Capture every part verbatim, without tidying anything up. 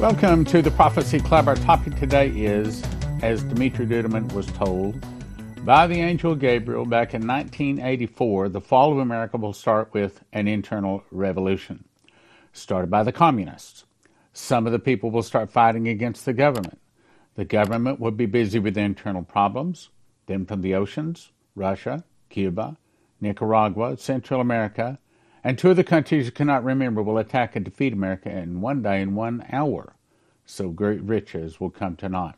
Welcome to the Prophecy Club. Our topic today is, as Dumitru Duduman was told by the angel Gabriel back in nineteen eighty-four, the fall of America will start with an internal revolution started by the communists. Some of the people will start fighting against the government. The government will be busy with internal problems. Then from the oceans, Russia, Cuba, Nicaragua, Central America, and two of the countries you cannot remember will attack and defeat America in one day and one hour. So great riches will come to naught.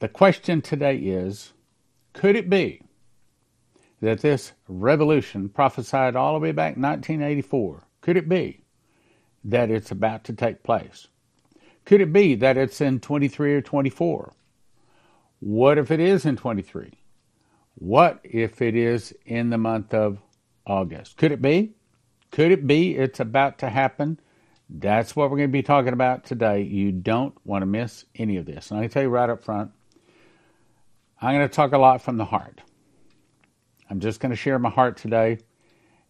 The question today is, could it be that this revolution prophesied all the way back in nineteen eighty-four, could it be that it's about to take place? Could it be that it's in twenty-three or twenty-four? What if it is in twenty-three? What if it is in the month of August? Could it be? Could it be it's about to happen? That's what we're going to be talking about today. You don't want to miss any of this. And I can tell you right up front, I'm going to talk a lot from the heart. I'm just going to share my heart today.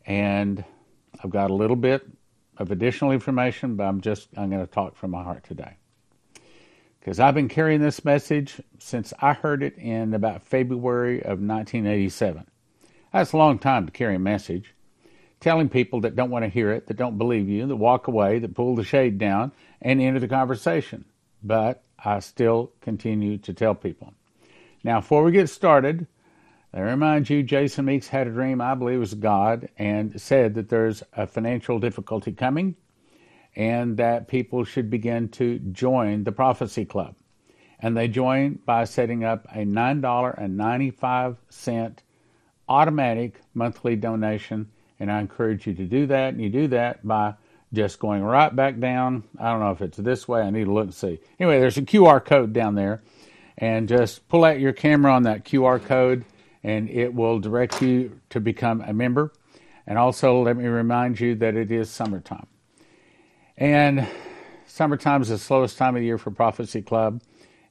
And I've got a little bit of additional information, but I'm just, I'm going to talk from my heart today. Because I've been carrying this message since I heard it in about February of nineteen eighty-seven. That's a long time to carry a message, telling people that don't want to hear it, that don't believe you, that walk away, that pull the shade down, and enter the conversation. But I still continue to tell people. Now, before we get started, I remind you, Jason Meeks had a dream, I believe was God, and said that there's a financial difficulty coming and that people should begin to join the Prophecy Club. And they join by setting up a nine dollars and ninety-five cents automatic monthly donation, and I encourage you to do that. And you do that by just going right back down. I don't know if it's this way. I need to look and see. Anyway, there's a Q R code down there, and just pull out your camera on that Q R code, and it will direct you to become a member. And also, let me remind you that it is summertime. And summertime is the slowest time of the year for Prophecy Club,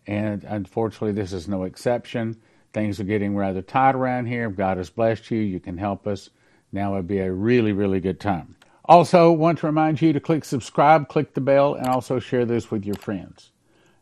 and unfortunately, this is no exception. Things are getting rather tight around here. If God has blessed you, you can help us. Now would be a really, really good time. Also, want to remind you to click subscribe, click the bell, and also share this with your friends.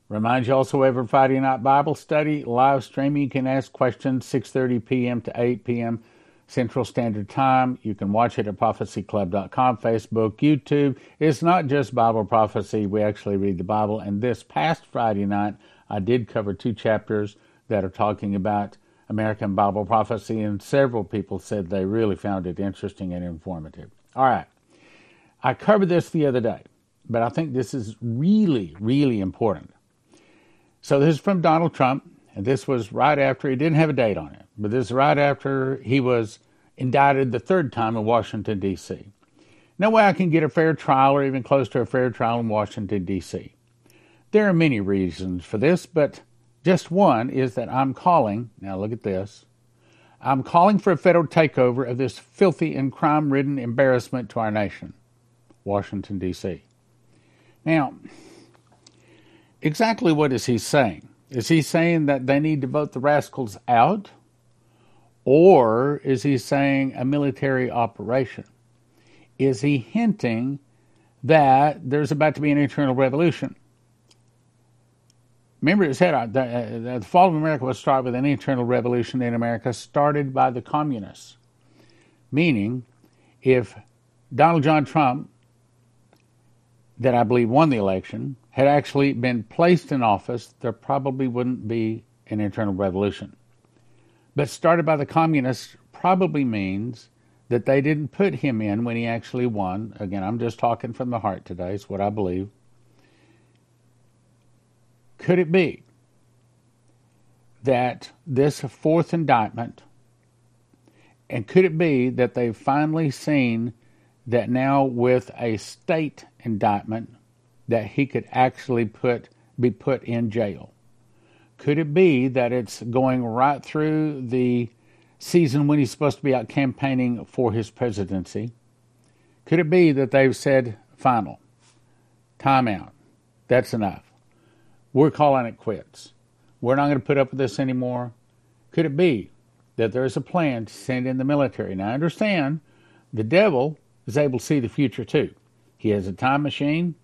Remind you also every Friday night Bible study, live streaming. You can ask questions six thirty p.m. to eight p.m. Central Standard Time. You can watch it at prophecy club dot com, Facebook, YouTube. It's not just Bible prophecy. We actually read the Bible. And this past Friday night, I did cover two chapters that are talking about American Bible prophecy, and several people said they really found it interesting and informative. All right. I covered this the other day, but I think this is really, really important. So this is from Donald Trump, and this was right after, he didn't have a date on it, but this is right after he was indicted the third time in Washington, D C No way I can get a fair trial or even close to a fair trial in Washington, D C There are many reasons for this, but just one is that I'm calling, now look at this, I'm calling for a federal takeover of this filthy and crime-ridden embarrassment to our nation, Washington, D C Now, exactly what is he saying? Is he saying that they need to vote the rascals out? Or is he saying a military operation? Is he hinting that there's about to be an internal revolution? Remember, it said the fall of America will start with an internal revolution in America started by the communists. Meaning, if Donald John Trump, that I believe won the election, had actually been placed in office, there probably wouldn't be an internal revolution. But started by the communists probably means that they didn't put him in when he actually won. Again, I'm just talking from the heart today. It's what I believe. Could it be that this fourth indictment, and could it be that they've finally seen that now with a state indictment that he could actually put be put in jail? Could it be that it's going right through the season when he's supposed to be out campaigning for his presidency? Could it be that they've said, final, time out, that's enough? We're calling it quits. We're not going to put up with this anymore. Could it be that there is a plan to send in the military? Now, I understand the devil is able to see the future, too. He has a time machine.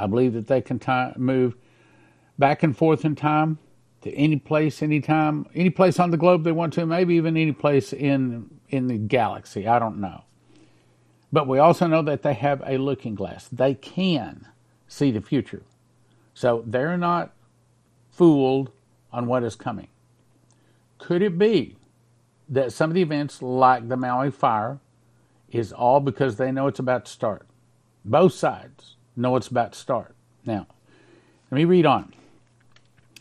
I believe that they can time, move back and forth in time to any place, any time, any place on the globe they want to, maybe even any place in in the galaxy. I don't know. But we also know that they have a looking glass. They can see the future. So they're not fooled on what is coming. Could it be that some of the events, like the Maui fire, is all because they know it's about to start? Both sides know it's about to start. Now, let me read on.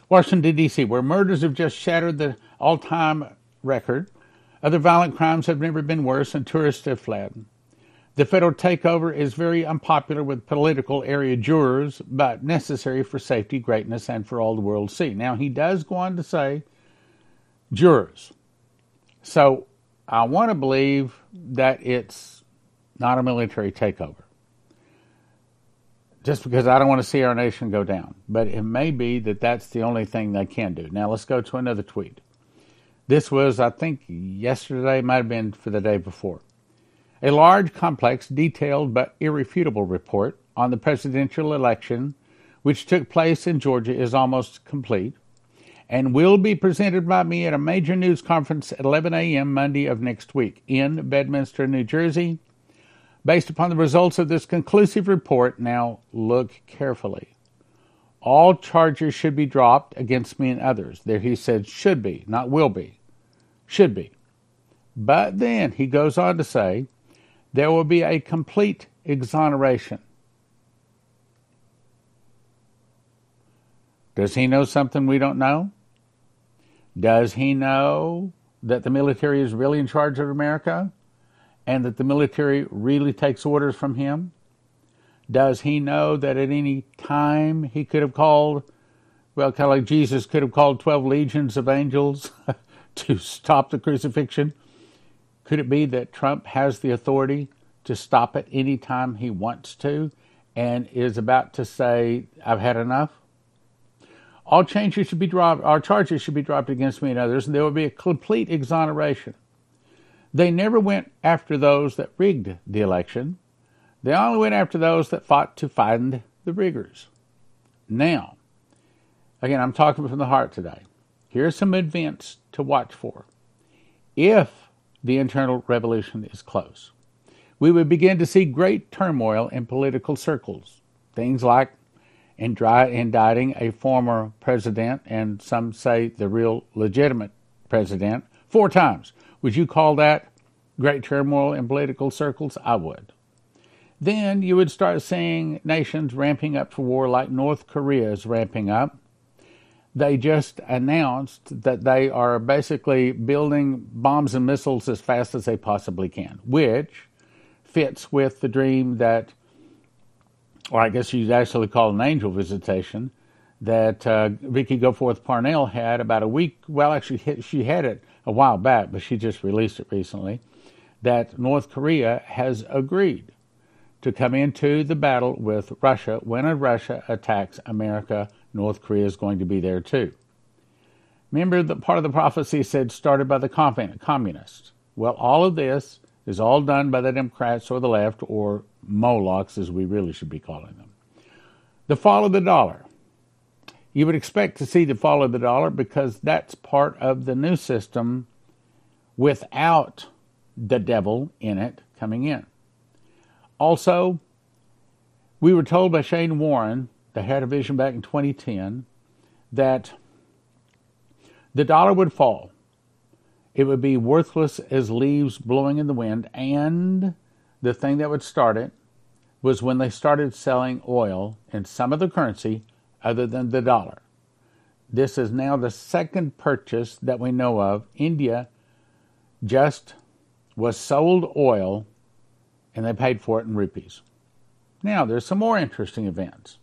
Washington, D C, where murders have just shattered the all-time record. Other violent crimes have never been worse, and tourists have fled. The federal takeover is very unpopular with political area jurors, but necessary for safety, greatness, and for all the world to see. Now, he does go on to say jurors. So I want to believe that it's not a military takeover, just because I don't want to see our nation go down. But it may be that that's the only thing they can do. Now, let's go to another tweet. This was, I think, yesterday, might have been for the day before. A large, complex, detailed, but irrefutable report on the presidential election, which took place in Georgia, is almost complete and will be presented by me at a major news conference at eleven a.m. Monday of next week in Bedminster, New Jersey. Based upon the results of this conclusive report, now look carefully. All charges should be dropped against me and others. There he said should be, not will be. Should be. But then he goes on to say, there will be a complete exoneration. Does he know something we don't know? Does he know that the military is really in charge of America and that the military really takes orders from him? Does he know that at any time he could have called, well, kind of like Jesus could have called twelve legions of angels to stop the crucifixion? Could it be that Trump has the authority to stop it any time he wants to and is about to say, I've had enough? All changes should be dropped, our charges should be dropped against me and others, and there will be a complete exoneration. They never went after those that rigged the election. They only went after those that fought to find the riggers. Now, again, I'm talking from the heart today. Here's some events to watch for. If the internal revolution is close, we would begin to see great turmoil in political circles. Things like indicting a former president, and some say the real legitimate president, four times. Would you call that great turmoil in political circles? I would. Then you would start seeing nations ramping up for war, like North Korea is ramping up. They just announced that they are basically building bombs and missiles as fast as they possibly can, which fits with the dream that, or I guess you'd actually call an angel visitation, that uh, Vicki Goforth Parnell had about a week, well, actually she had it a while back, but she just released it recently, that North Korea has agreed to come into the battle with Russia. When Russia attacks America, North Korea is going to be there too. Remember that part of the prophecy said started by the communists. Well, all of this is all done by the Democrats or the left, or Molochs as we really should be calling them. The fall of the dollar. You would expect to see the fall of the dollar because that's part of the new system without the devil in it coming in. Also, we were told by Shane Warren, that had a vision back in twenty ten, that the dollar would fall. It would be worthless as leaves blowing in the wind. And the thing that would start it was when they started selling oil and some other currency other than the dollar. This is now the second purchase that we know of. India just was sold oil and they paid for it in rupees. Now, there's some more interesting events.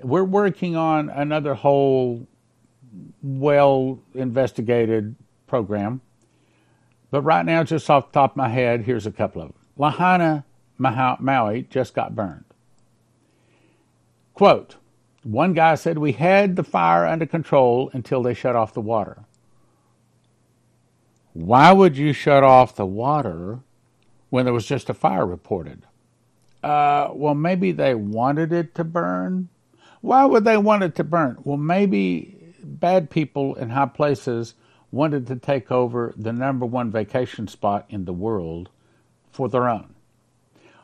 We're working on another whole well-investigated program. But right now, just off the top of my head, here's a couple of them. Lahaina, Maui just got burned. Quote, one guy said, we had the fire under control until they shut off the water. Why would you shut off the water when there was just a fire reported? Uh, well, maybe they wanted it to burn. Why would they want it to burn? Well, maybe bad people in high places wanted to take over the number one vacation spot in the world for their own.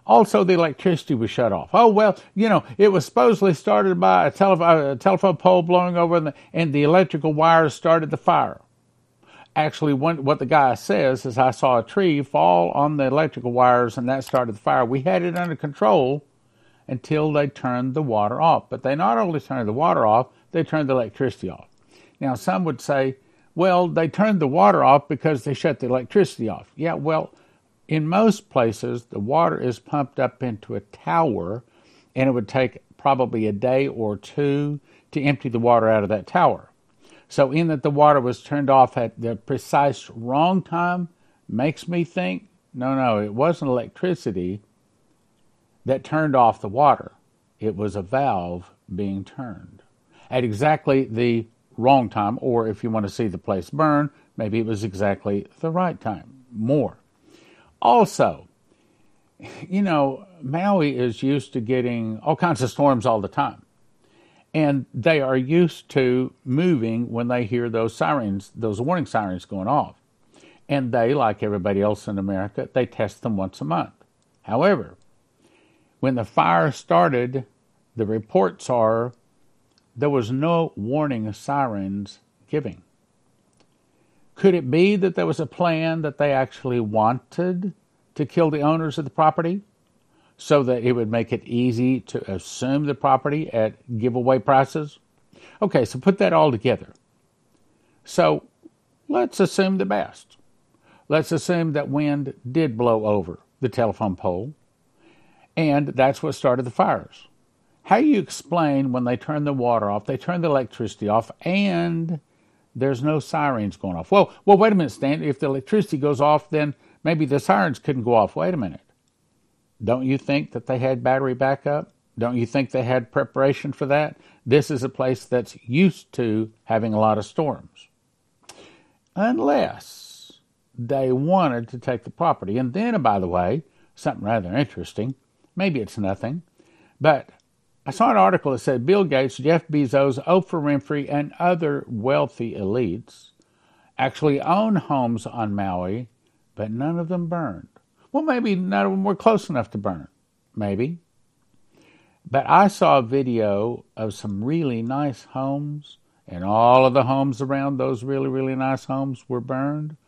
Also, the electricity was shut off. Oh, well, you know, it was supposedly started by a, tele- a telephone pole blowing over, and the, and the electrical wires started the fire. Actually, one, what the guy says is, I saw a tree fall on the electrical wires, and that started the fire. We had it under control until they turned the water off. But they not only turned the water off, they turned the electricity off. Now, some would say, well, they turned the water off because they shut the electricity off. Yeah, well, in most places, the water is pumped up into a tower, and it would take probably a day or two to empty the water out of that tower. So in that the water was turned off at the precise wrong time makes me think, no, no, it wasn't electricity that turned off the water. It was a valve being turned at exactly the wrong time, or if you want to see the place burn, maybe it was exactly the right time, more. Also, you know, Maui is used to getting all kinds of storms all the time. And they are used to moving when they hear those sirens, those warning sirens going off. And they, like everybody else in America, they test them once a month. However, when the fire started, the reports are there was no warning sirens giving. Could it be that there was a plan that they actually wanted to kill the owners of the property so that it would make it easy to assume the property at giveaway prices? Okay, so put that all together. So let's assume the best. Let's assume that wind did blow over the telephone pole, and that's what started the fires. How do you explain when they turn the water off, they turn the electricity off, and there's no sirens going off? Well, well, wait a minute, Stan. If the electricity goes off, then maybe the sirens couldn't go off. Wait a minute. Don't you think that they had battery backup? Don't you think they had preparation for that? This is a place that's used to having a lot of storms. Unless they wanted to take the property. And then, by the way, something rather interesting. Maybe it's nothing. But I saw an article that said Bill Gates, Jeff Bezos, Oprah Winfrey, and other wealthy elites actually own homes on Maui, but none of them burned. Well, maybe none of them were close enough to burn. Maybe. But I saw a video of some really nice homes, and all of the homes around those really, really nice homes were burned.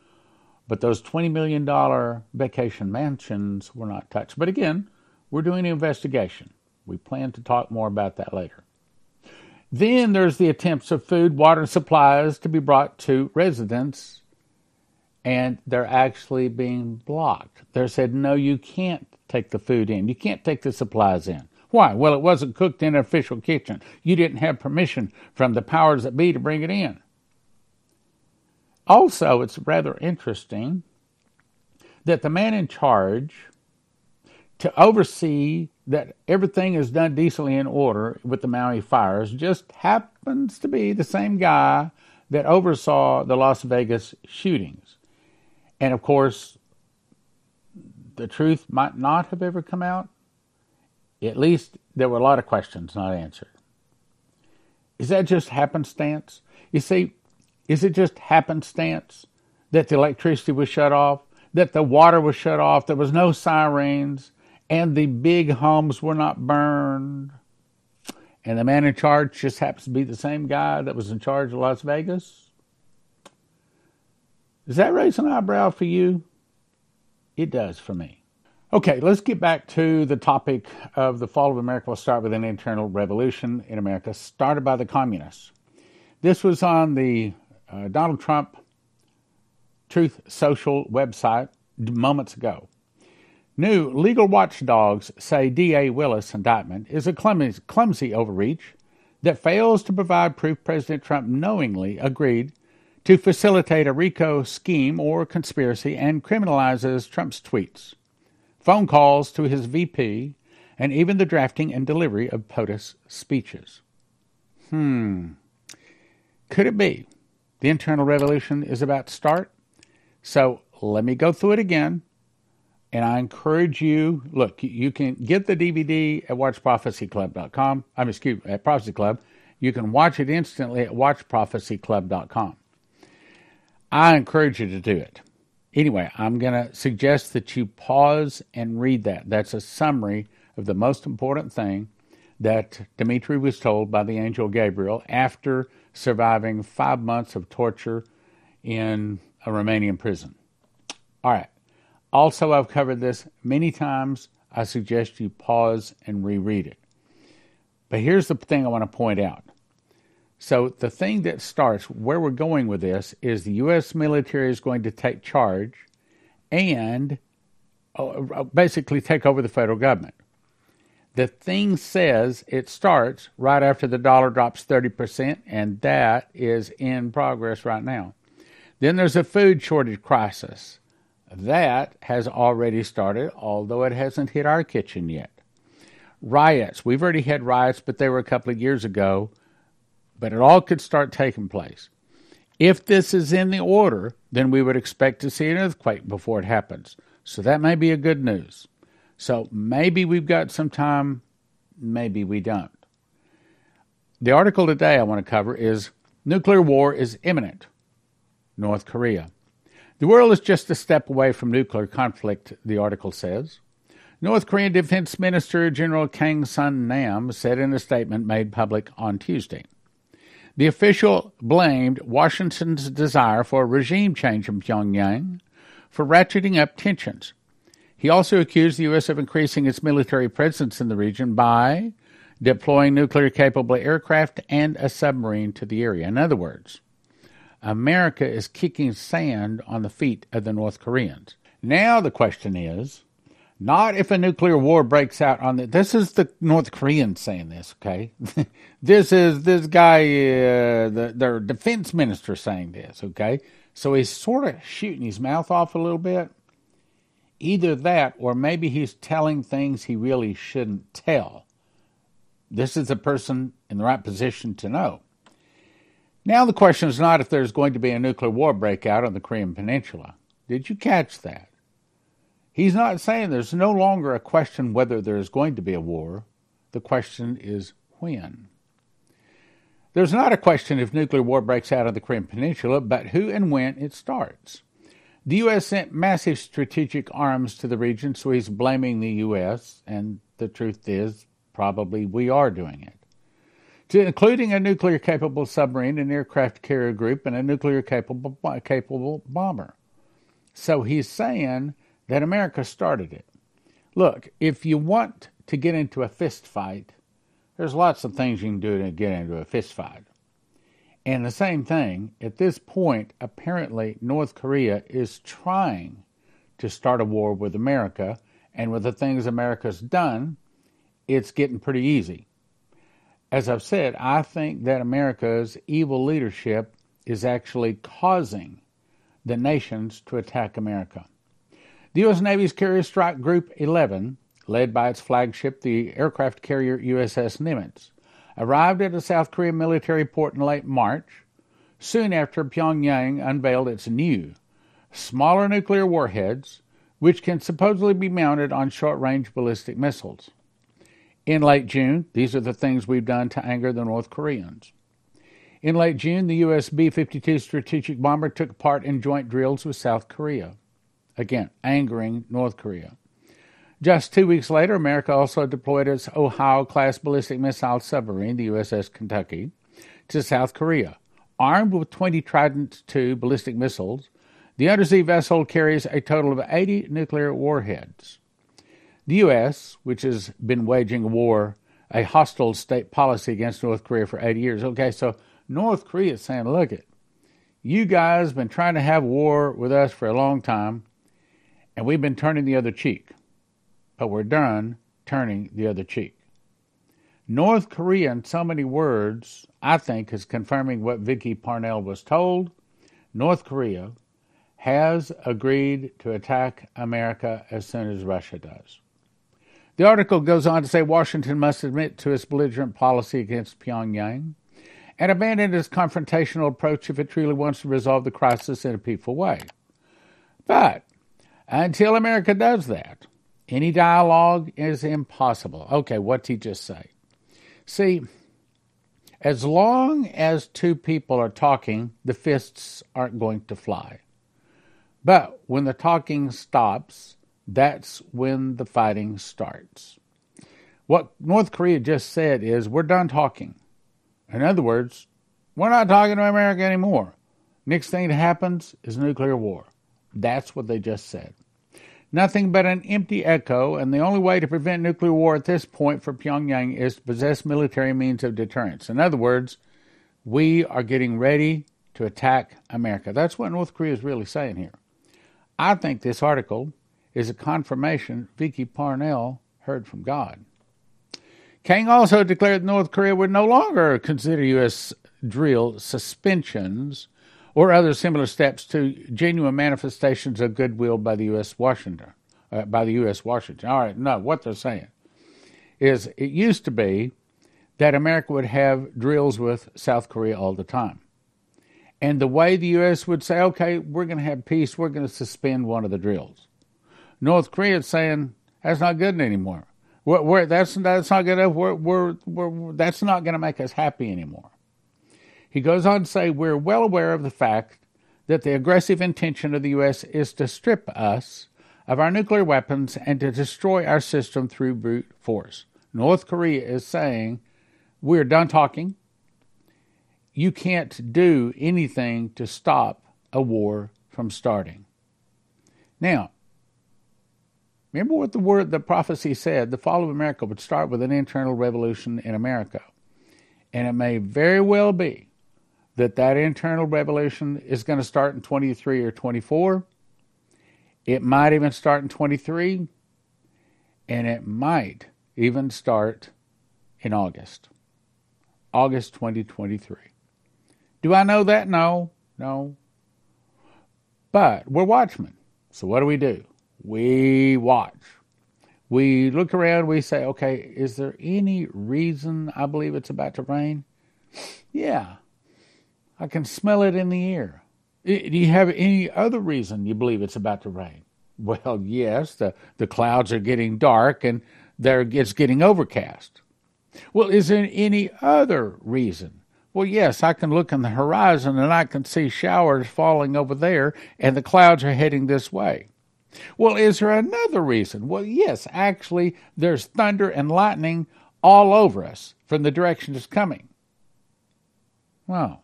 But those twenty million dollars vacation mansions were not touched. But again, we're doing an investigation. We plan to talk more about that later. Then there's the attempts of food, water, and supplies to be brought to residents, and they're actually being blocked. They said, no, you can't take the food in. You can't take the supplies in. Why? Well, it wasn't cooked in an official kitchen. You didn't have permission from the powers that be to bring it in. Also, it's rather interesting that the man in charge to oversee that everything is done decently in order with the Maui fires just happens to be the same guy that oversaw the Las Vegas shootings. And of course, the truth might not have ever come out. At least there were a lot of questions not answered. Is that just happenstance? You see, is it just happenstance that the electricity was shut off, that the water was shut off, there was no sirens, and the big homes were not burned, and the man in charge just happens to be the same guy that was in charge of Las Vegas? Does that raise an eyebrow for you? It does for me. Okay, let's get back to the topic of the fall of America. We'll start with an internal revolution in America started by the communists. This was on the uh, Donald Trump Truth Social website moments ago. New legal watchdogs say D A. Willis indictment is a clumsy, clumsy overreach that fails to provide proof President Trump knowingly agreed to facilitate a RICO scheme or conspiracy and criminalizes Trump's tweets, phone calls to his V P, and even the drafting and delivery of POTUS speeches. Hmm. Could it be the internal revolution is about to start? So let me go through it again. And I encourage you, look, you can get the D V D at watch prophecy club dot com. I'm excuse me, at Prophecy Club. You can watch it instantly at watch prophecy club dot com. I encourage you to do it. Anyway, I'm going to suggest that you pause and read that. That's a summary of the most important thing that Dumitru was told by the angel Gabriel after surviving five months of torture in a Romanian prison. All right. Also, I've covered this many times. I suggest you pause and reread it. But here's the thing I want to point out. So the thing that starts where we're going with this is the U S military is going to take charge and basically take over the federal government. The thing says it starts right after the dollar drops thirty percent, and that is in progress right now. Then there's a food shortage crisis. That has already started, although it hasn't hit our kitchen yet. Riots. We've already had riots, but they were a couple of years ago. But it all could start taking place. If this is in the order, then we would expect to see an earthquake before it happens. So that may be a good news. So maybe we've got some time. Maybe we don't. The article today I want to cover is Nuclear War is Imminent, North Korea. The world is just a step away from nuclear conflict, the article says. North Korean Defense Minister General Kang Sun-nam said in a statement made public on Tuesday. The official blamed Washington's desire for a regime change in Pyongyang for ratcheting up tensions. He also accused the U S of increasing its military presence in the region by deploying nuclear-capable aircraft and a submarine to the area. In other words, America is kicking sand on the feet of the North Koreans. Now the question is, not if a nuclear war breaks out on the... This is the North Koreans saying this, okay? This is this guy, uh, the, their defense minister saying this, okay? So he's sort of shooting his mouth off a little bit. Either that, or maybe he's telling things he really shouldn't tell. This is a person in the right position to know. Now the question is not if there's going to be a nuclear war breakout on the Korean Peninsula. Did you catch that? He's not saying there's no longer a question whether there's going to be a war. The question is when. There's not a question if nuclear war breaks out on the Korean Peninsula, but who and when it starts. The U S sent massive strategic arms to the region, so he's blaming the U S, and the truth is probably we are doing it. To including a nuclear-capable submarine, an aircraft carrier group, and a nuclear-capable capable bomber. So he's saying that America started it. Look, if you want to get into a fist fight, there's lots of things you can do to get into a fist fight. And the same thing, at this point, apparently North Korea is trying to start a war with America, and with the things America's done, it's getting pretty easy. As I've said, I think that America's evil leadership is actually causing the nations to attack America. The U S Navy's Carrier Strike Group eleven, led by its flagship, the aircraft carrier U S S Nimitz, arrived at a South Korean military port in late March, soon after Pyongyang unveiled its new, smaller nuclear warheads, which can supposedly be mounted on short-range ballistic missiles. In late June, these are the things we've done to anger the North Koreans. In late June, the U S B fifty-two strategic bomber took part in joint drills with South Korea, again, angering North Korea. Just two weeks later, America also deployed its Ohio-class ballistic missile submarine, the U S S Kentucky, to South Korea. Armed with twenty Trident two ballistic missiles, the undersea vessel carries a total of eighty nuclear warheads. The U S, which has been waging a war, a hostile state policy against North Korea for eighty years. Okay, so North Korea is saying, look it, you guys have been trying to have war with us for a long time, and we've been turning the other cheek. But we're done turning the other cheek. North Korea, in so many words, I think, is confirming what Vicki Parnell was told. North Korea has agreed to attack America as soon as Russia does. The article goes on to say Washington must admit to its belligerent policy against Pyongyang and abandon its confrontational approach if it truly wants to resolve the crisis in a peaceful way. But Until America does that, any dialogue is impossible. Okay, what's he just say? See, as long as two people are talking, the fists aren't going to fly. But when the talking stops, that's when the fighting starts. What North Korea just said is, we're done talking. In other words, we're not talking to America anymore. Next thing that happens is nuclear war. That's what they just said. Nothing but an empty echo, and the only way to prevent nuclear war at this point for Pyongyang is to possess military means of deterrence. In other words, we are getting ready to attack America. That's what North Korea is really saying here. I think this article is a confirmation Vicki Parnell heard from God. Kang also declared North Korea would no longer consider U S drill suspensions or other similar steps to genuine manifestations of goodwill by the U S. Washington, uh, by the U S. Washington. All right, no, what they're saying is it used to be that America would have drills with South Korea all the time. And the way the U S would say, okay, we're going to have peace, we're going to suspend one of the drills. North Korea is saying, that's not good anymore. We're, we're, that's, that's not good enough. We're, we're, we're, that's not going to make us happy anymore. He goes on to say, we're well aware of the fact that the aggressive intention of the U S is to strip us of our nuclear weapons and to destroy our system through brute force. North Korea is saying, we're done talking. You can't do anything to stop a war from starting. Now, remember what the word, the prophecy said, the fall of America would start with an internal revolution in America. And it may very well be that that internal revolution is going to start in twenty-three or twenty-four. It might even start in twenty-three, and it might even start in August, August twenty twenty-three. Do I know that? No, no. But we're watchmen, so what do we do? We watch. We look around, we say, okay, is there any reason I believe it's about to rain? Yeah. I can smell it in the air. Do you have any other reason you believe it's about to rain? Well, yes, the, the clouds are getting dark and they're, it's getting overcast. Well, is there any other reason? Well, yes, I can look in the horizon and I can see showers falling over there and the clouds are heading this way. Well, is there another reason? Well, yes, actually, there's thunder and lightning all over us from the direction it's coming. Wow.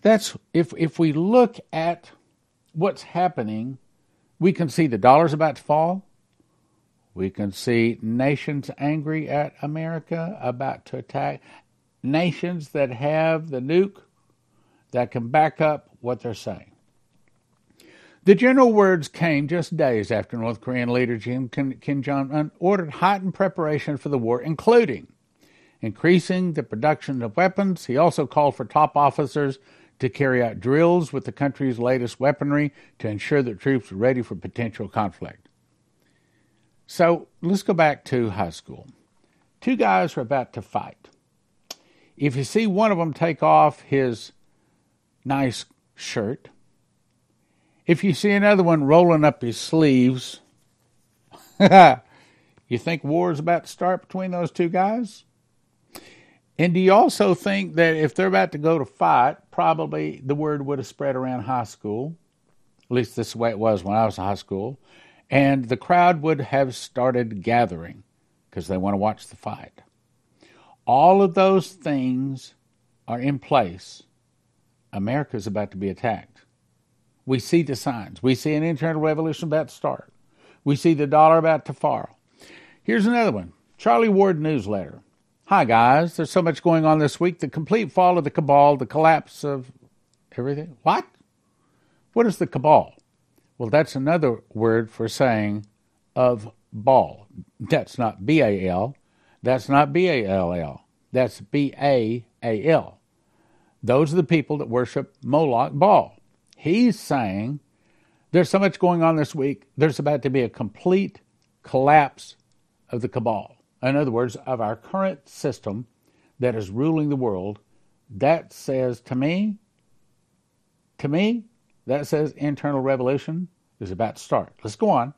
That's if if we look at what's happening, we can see the dollar's about to fall. We can see nations angry at America, about to attack. Nations that have the nuke that can back up what they're saying. The general words came just days after North Korean leader Kim, Kim Jong-un ordered heightened preparation for the war, including increasing the production of weapons. He also called for top officers to carry out drills with the country's latest weaponry to ensure that troops were ready for potential conflict. So let's go back to high school. Two guys are about to fight. If you see one of them take off his nice shirt, if you see another one rolling up his sleeves, you think war is about to start between those two guys? And do you also think that if they're about to go to fight, probably the word would have spread around high school, at least this is the way it was when I was in high school, and the crowd would have started gathering because they want to watch the fight. All of those things are in place. America's about to be attacked. We see the signs. We see an internal revolution about to start. We see the dollar about to fall. Here's another one. Charlie Ward newsletter. Hi, guys. There's so much going on this week. The complete fall of the cabal, the collapse of everything. What? What is the cabal? Well, that's another word for saying of ball. That's not B A L. That's not B A L L. That's B A A L. Those are the people that worship Moloch Baal. He's saying there's so much going on this week, there's about to be a complete collapse of the cabal. In other words, of our current system that is ruling the world. That says to me, to me, that says internal revolution. is about to start. Let's go on.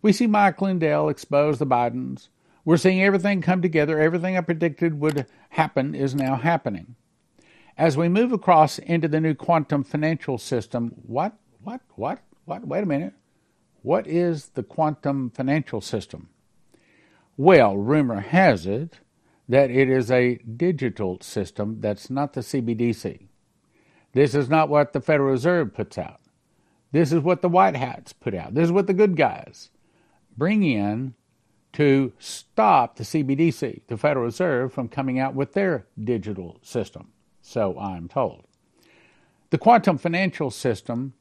We see Mike Lindell expose the Bidens. We're seeing everything come together. Everything I predicted would happen is now happening. As we move across into the new quantum financial system, what, what, what, what, wait a minute. What is the quantum financial system? Well, rumor has it that it is a digital system that's not the C B D C. This is not what the Federal Reserve puts out. This is what the White Hats put out. This is what the good guys bring in to stop the C B D C, the Federal Reserve, from coming out with their digital system. So I'm told. The quantum financial system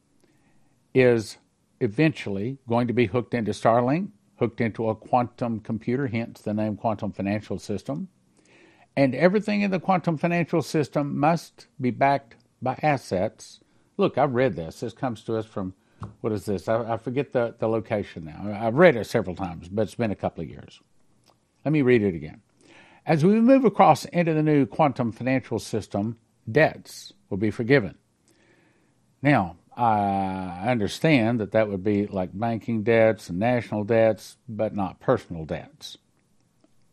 is eventually going to be hooked into Starlink, hooked into a quantum computer, hence the name quantum financial system. And everything in the quantum financial system must be backed by assets. Look, I've read this. This comes to us from, what is this? I, I forget the, the location now. I've read it several times, but it's been a couple of years. Let me read it again. As we move across into the new quantum financial system, debts will be forgiven. Now, I understand that that would be like banking debts and national debts, but not personal debts,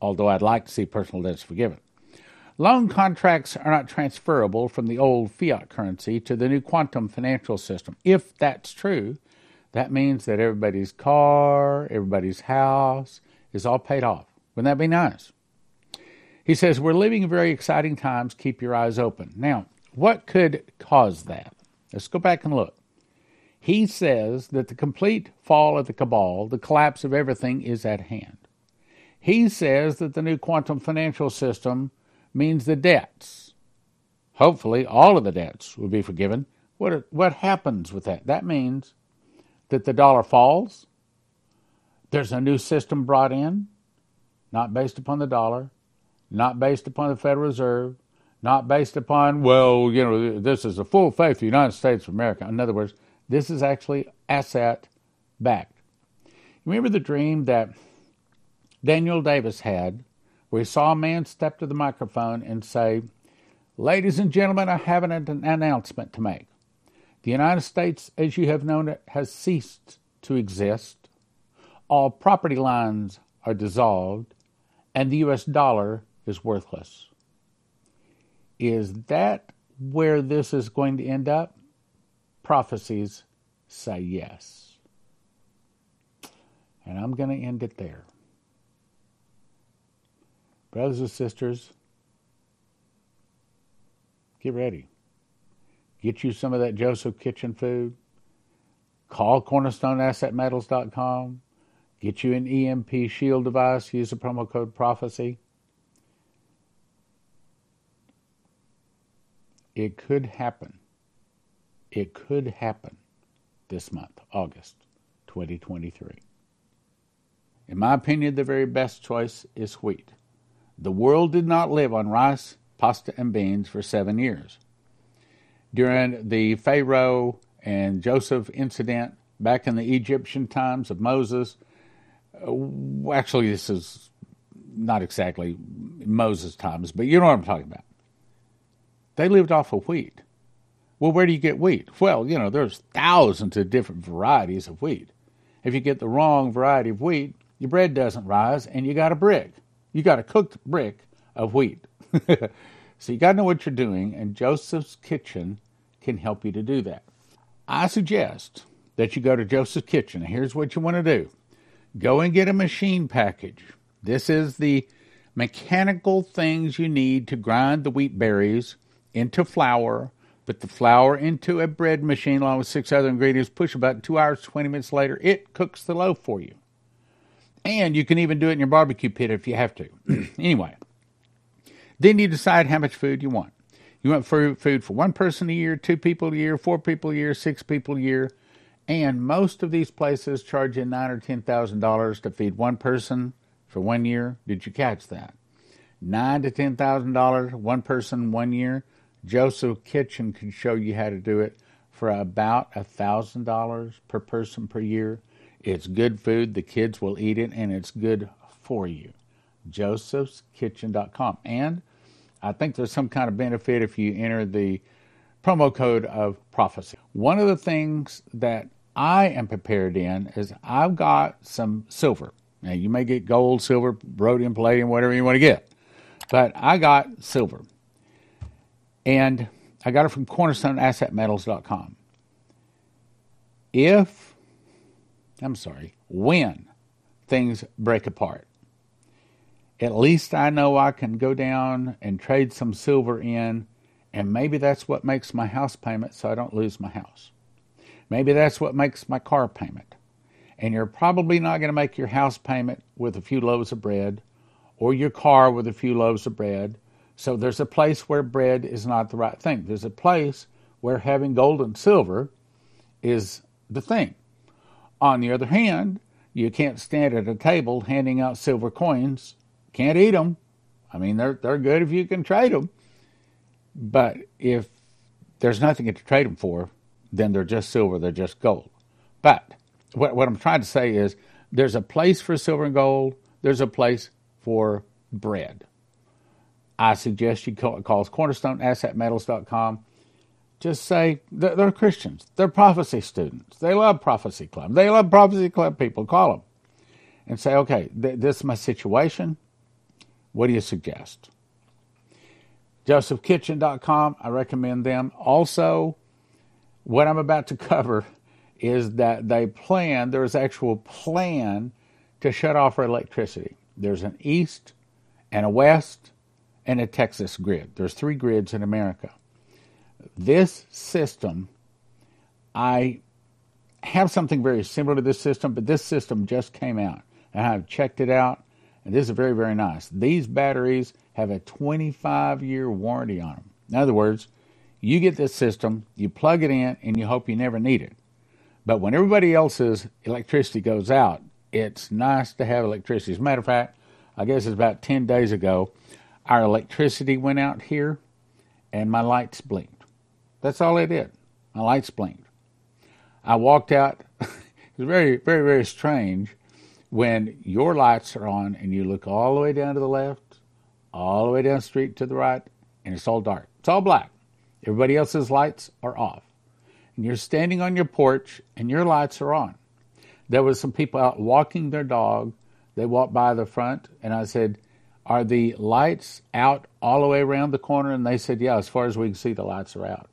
although I'd like to see personal debts forgiven. Loan contracts are not transferable from the old fiat currency to the new quantum financial system. If that's true, that means that everybody's car, everybody's house is all paid off. Wouldn't that be nice? He says, we're living in very exciting times. Keep your eyes open. Now, what could cause that? Let's go back and look. He says that the complete fall of the cabal, the collapse of everything, is at hand. He says that the new quantum financial system means the debts. Hopefully, all of the debts will be forgiven. What, what happens with that? That means that the dollar falls. There's a new system brought in, not based upon the dollar, not based upon the Federal Reserve, not based upon, well, you know, this is a full faith of the United States of America. In other words, this is actually asset-backed. Remember the dream that Daniel Davis had, where he saw a man step to the microphone and say, ladies and gentlemen, I have an announcement to make. The United States, as you have known it, has ceased to exist. All property lines are dissolved, and the U S dollar is worthless. Is that where this is going to end up? Prophecies say yes. And I'm going to end it there. Brothers and sisters, get ready. Get you some of that Joseph's Kitchen food. Call cornerstone asset metals dot com. Get you an E M P Shield device. Use the promo code PROPHECY. It could happen. It could happen this month, August twenty twenty-three. In my opinion, the very best choice is wheat. The world did not live on rice, pasta, and beans for seven years. During the Pharaoh and Joseph incident, back in the Egyptian times of Moses, actually this is not exactly Moses' times, but you know what I'm talking about. They lived off of wheat. Well, where do you get wheat? Well, you know, there's thousands of different varieties of wheat. If you get the wrong variety of wheat, your bread doesn't rise, and you got a brick. You got a cooked brick of wheat. So you got to know what you're doing, and Joseph's Kitchen can help you to do that. I suggest that you go to Joseph's Kitchen. Here's what you want to do. Go and get a machine package. This is the mechanical things you need to grind the wheat berries into flour, put the flour into a bread machine along with six other ingredients, push about two hours, twenty minutes later, it cooks the loaf for you. And you can even do it in your barbecue pit if you have to. Anyway, then you decide how much food you want. You want food for one person a year, two people a year, four people a year, six people a year. And most of these places charge you nine or ten thousand dollars to feed one person for one year. Did you catch that? Nine to ten thousand dollars, one person, one year. Joseph's Kitchen can show you how to do it for about one thousand dollars per person per year. It's good food. The kids will eat it, and it's good for you. josephs kitchen dot com. And I think there's some kind of benefit if you enter the promo code of prophecy. One of the things that I am prepared in is I've got some silver. Now, you may get gold, silver, rhodium, palladium, whatever you want to get. But I got silver. And I got it from cornerstone asset metals dot com. If, I'm sorry, when things break apart, at least I know I can go down and trade some silver in, and maybe that's what makes my house payment so I don't lose my house. Maybe that's what makes my car payment. And you're probably not going to make your house payment with a few loaves of bread or your car with a few loaves of bread. So there's a place where bread is not the right thing. There's a place where having gold and silver is the thing. On the other hand, you can't stand at a table handing out silver coins. Can't eat them. I mean, they're they're good if you can trade them. But if there's nothing to trade them for, then they're just silver, they're just gold. But what what I'm trying to say is there's a place for silver and gold. There's a place for bread. I suggest you call, call cornerstone asset metals dot com. Just say they're, they're Christians. They're prophecy students. They love Prophecy Club. They love Prophecy Club people. Call them and say, okay, th- this is my situation. What do you suggest? Joseph's Kitchen dot com, I recommend them. Also, what I'm about to cover is that they plan, there's actual plan to shut off our electricity. There's an east and a west and a Texas grid. There's three grids in America. This system, I have something very similar to this system, but this system just came out. And I've checked it out, and this is very, very nice. These batteries have a twenty-five year warranty on them. In other words, you get this system, you plug it in, and you hope you never need it. But when everybody else's electricity goes out, it's nice to have electricity. As a matter of fact, I guess it's about ten days ago, our electricity went out here, and my lights blinked. That's all they did. My lights blinked. I walked out. It was very, very, very strange when your lights are on, and you look all the way down to the left, all the way down the street to the right, and it's all dark. It's all black. Everybody else's lights are off. And you're standing on your porch, and your lights are on. There was some people out walking their dog. They walked by the front, and I said, are the lights out all the way around the corner? And they said, yeah, as far as we can see, the lights are out.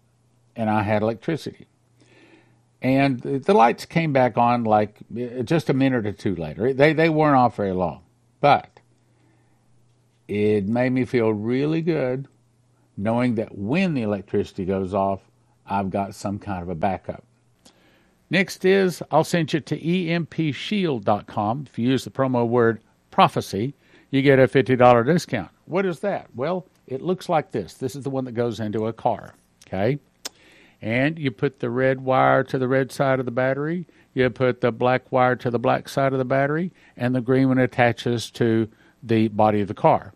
And I had electricity. And the lights came back on like just a minute or two later. They, they weren't off very long. But it made me feel really good knowing that when the electricity goes off, I've got some kind of a backup. Next is, I'll send you to E M P shield dot com. If you use the promo word prophecy, you get a fifty dollars discount. What is that? Well, it looks like this. This is the one that goes into a car, okay? And you put the red wire to the red side of the battery. You put the black wire to the black side of the battery, and the green one attaches to the body of the car.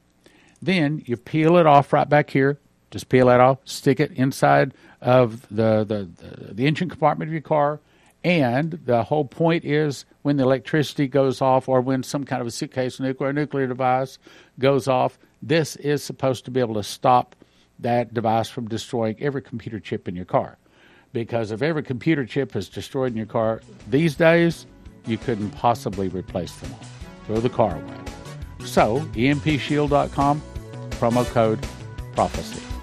Then you peel it off right back here. Just peel that off, stick it inside of the, the, the, the engine compartment of your car. And the whole point is when the electricity goes off or when some kind of a suitcase nuclear nuclear device goes off, this is supposed to be able to stop that device from destroying every computer chip in your car. Because if every computer chip is destroyed in your car these days, you couldn't possibly replace them all. Throw the car away. So, E M P shield dot com, promo code PROPHECY.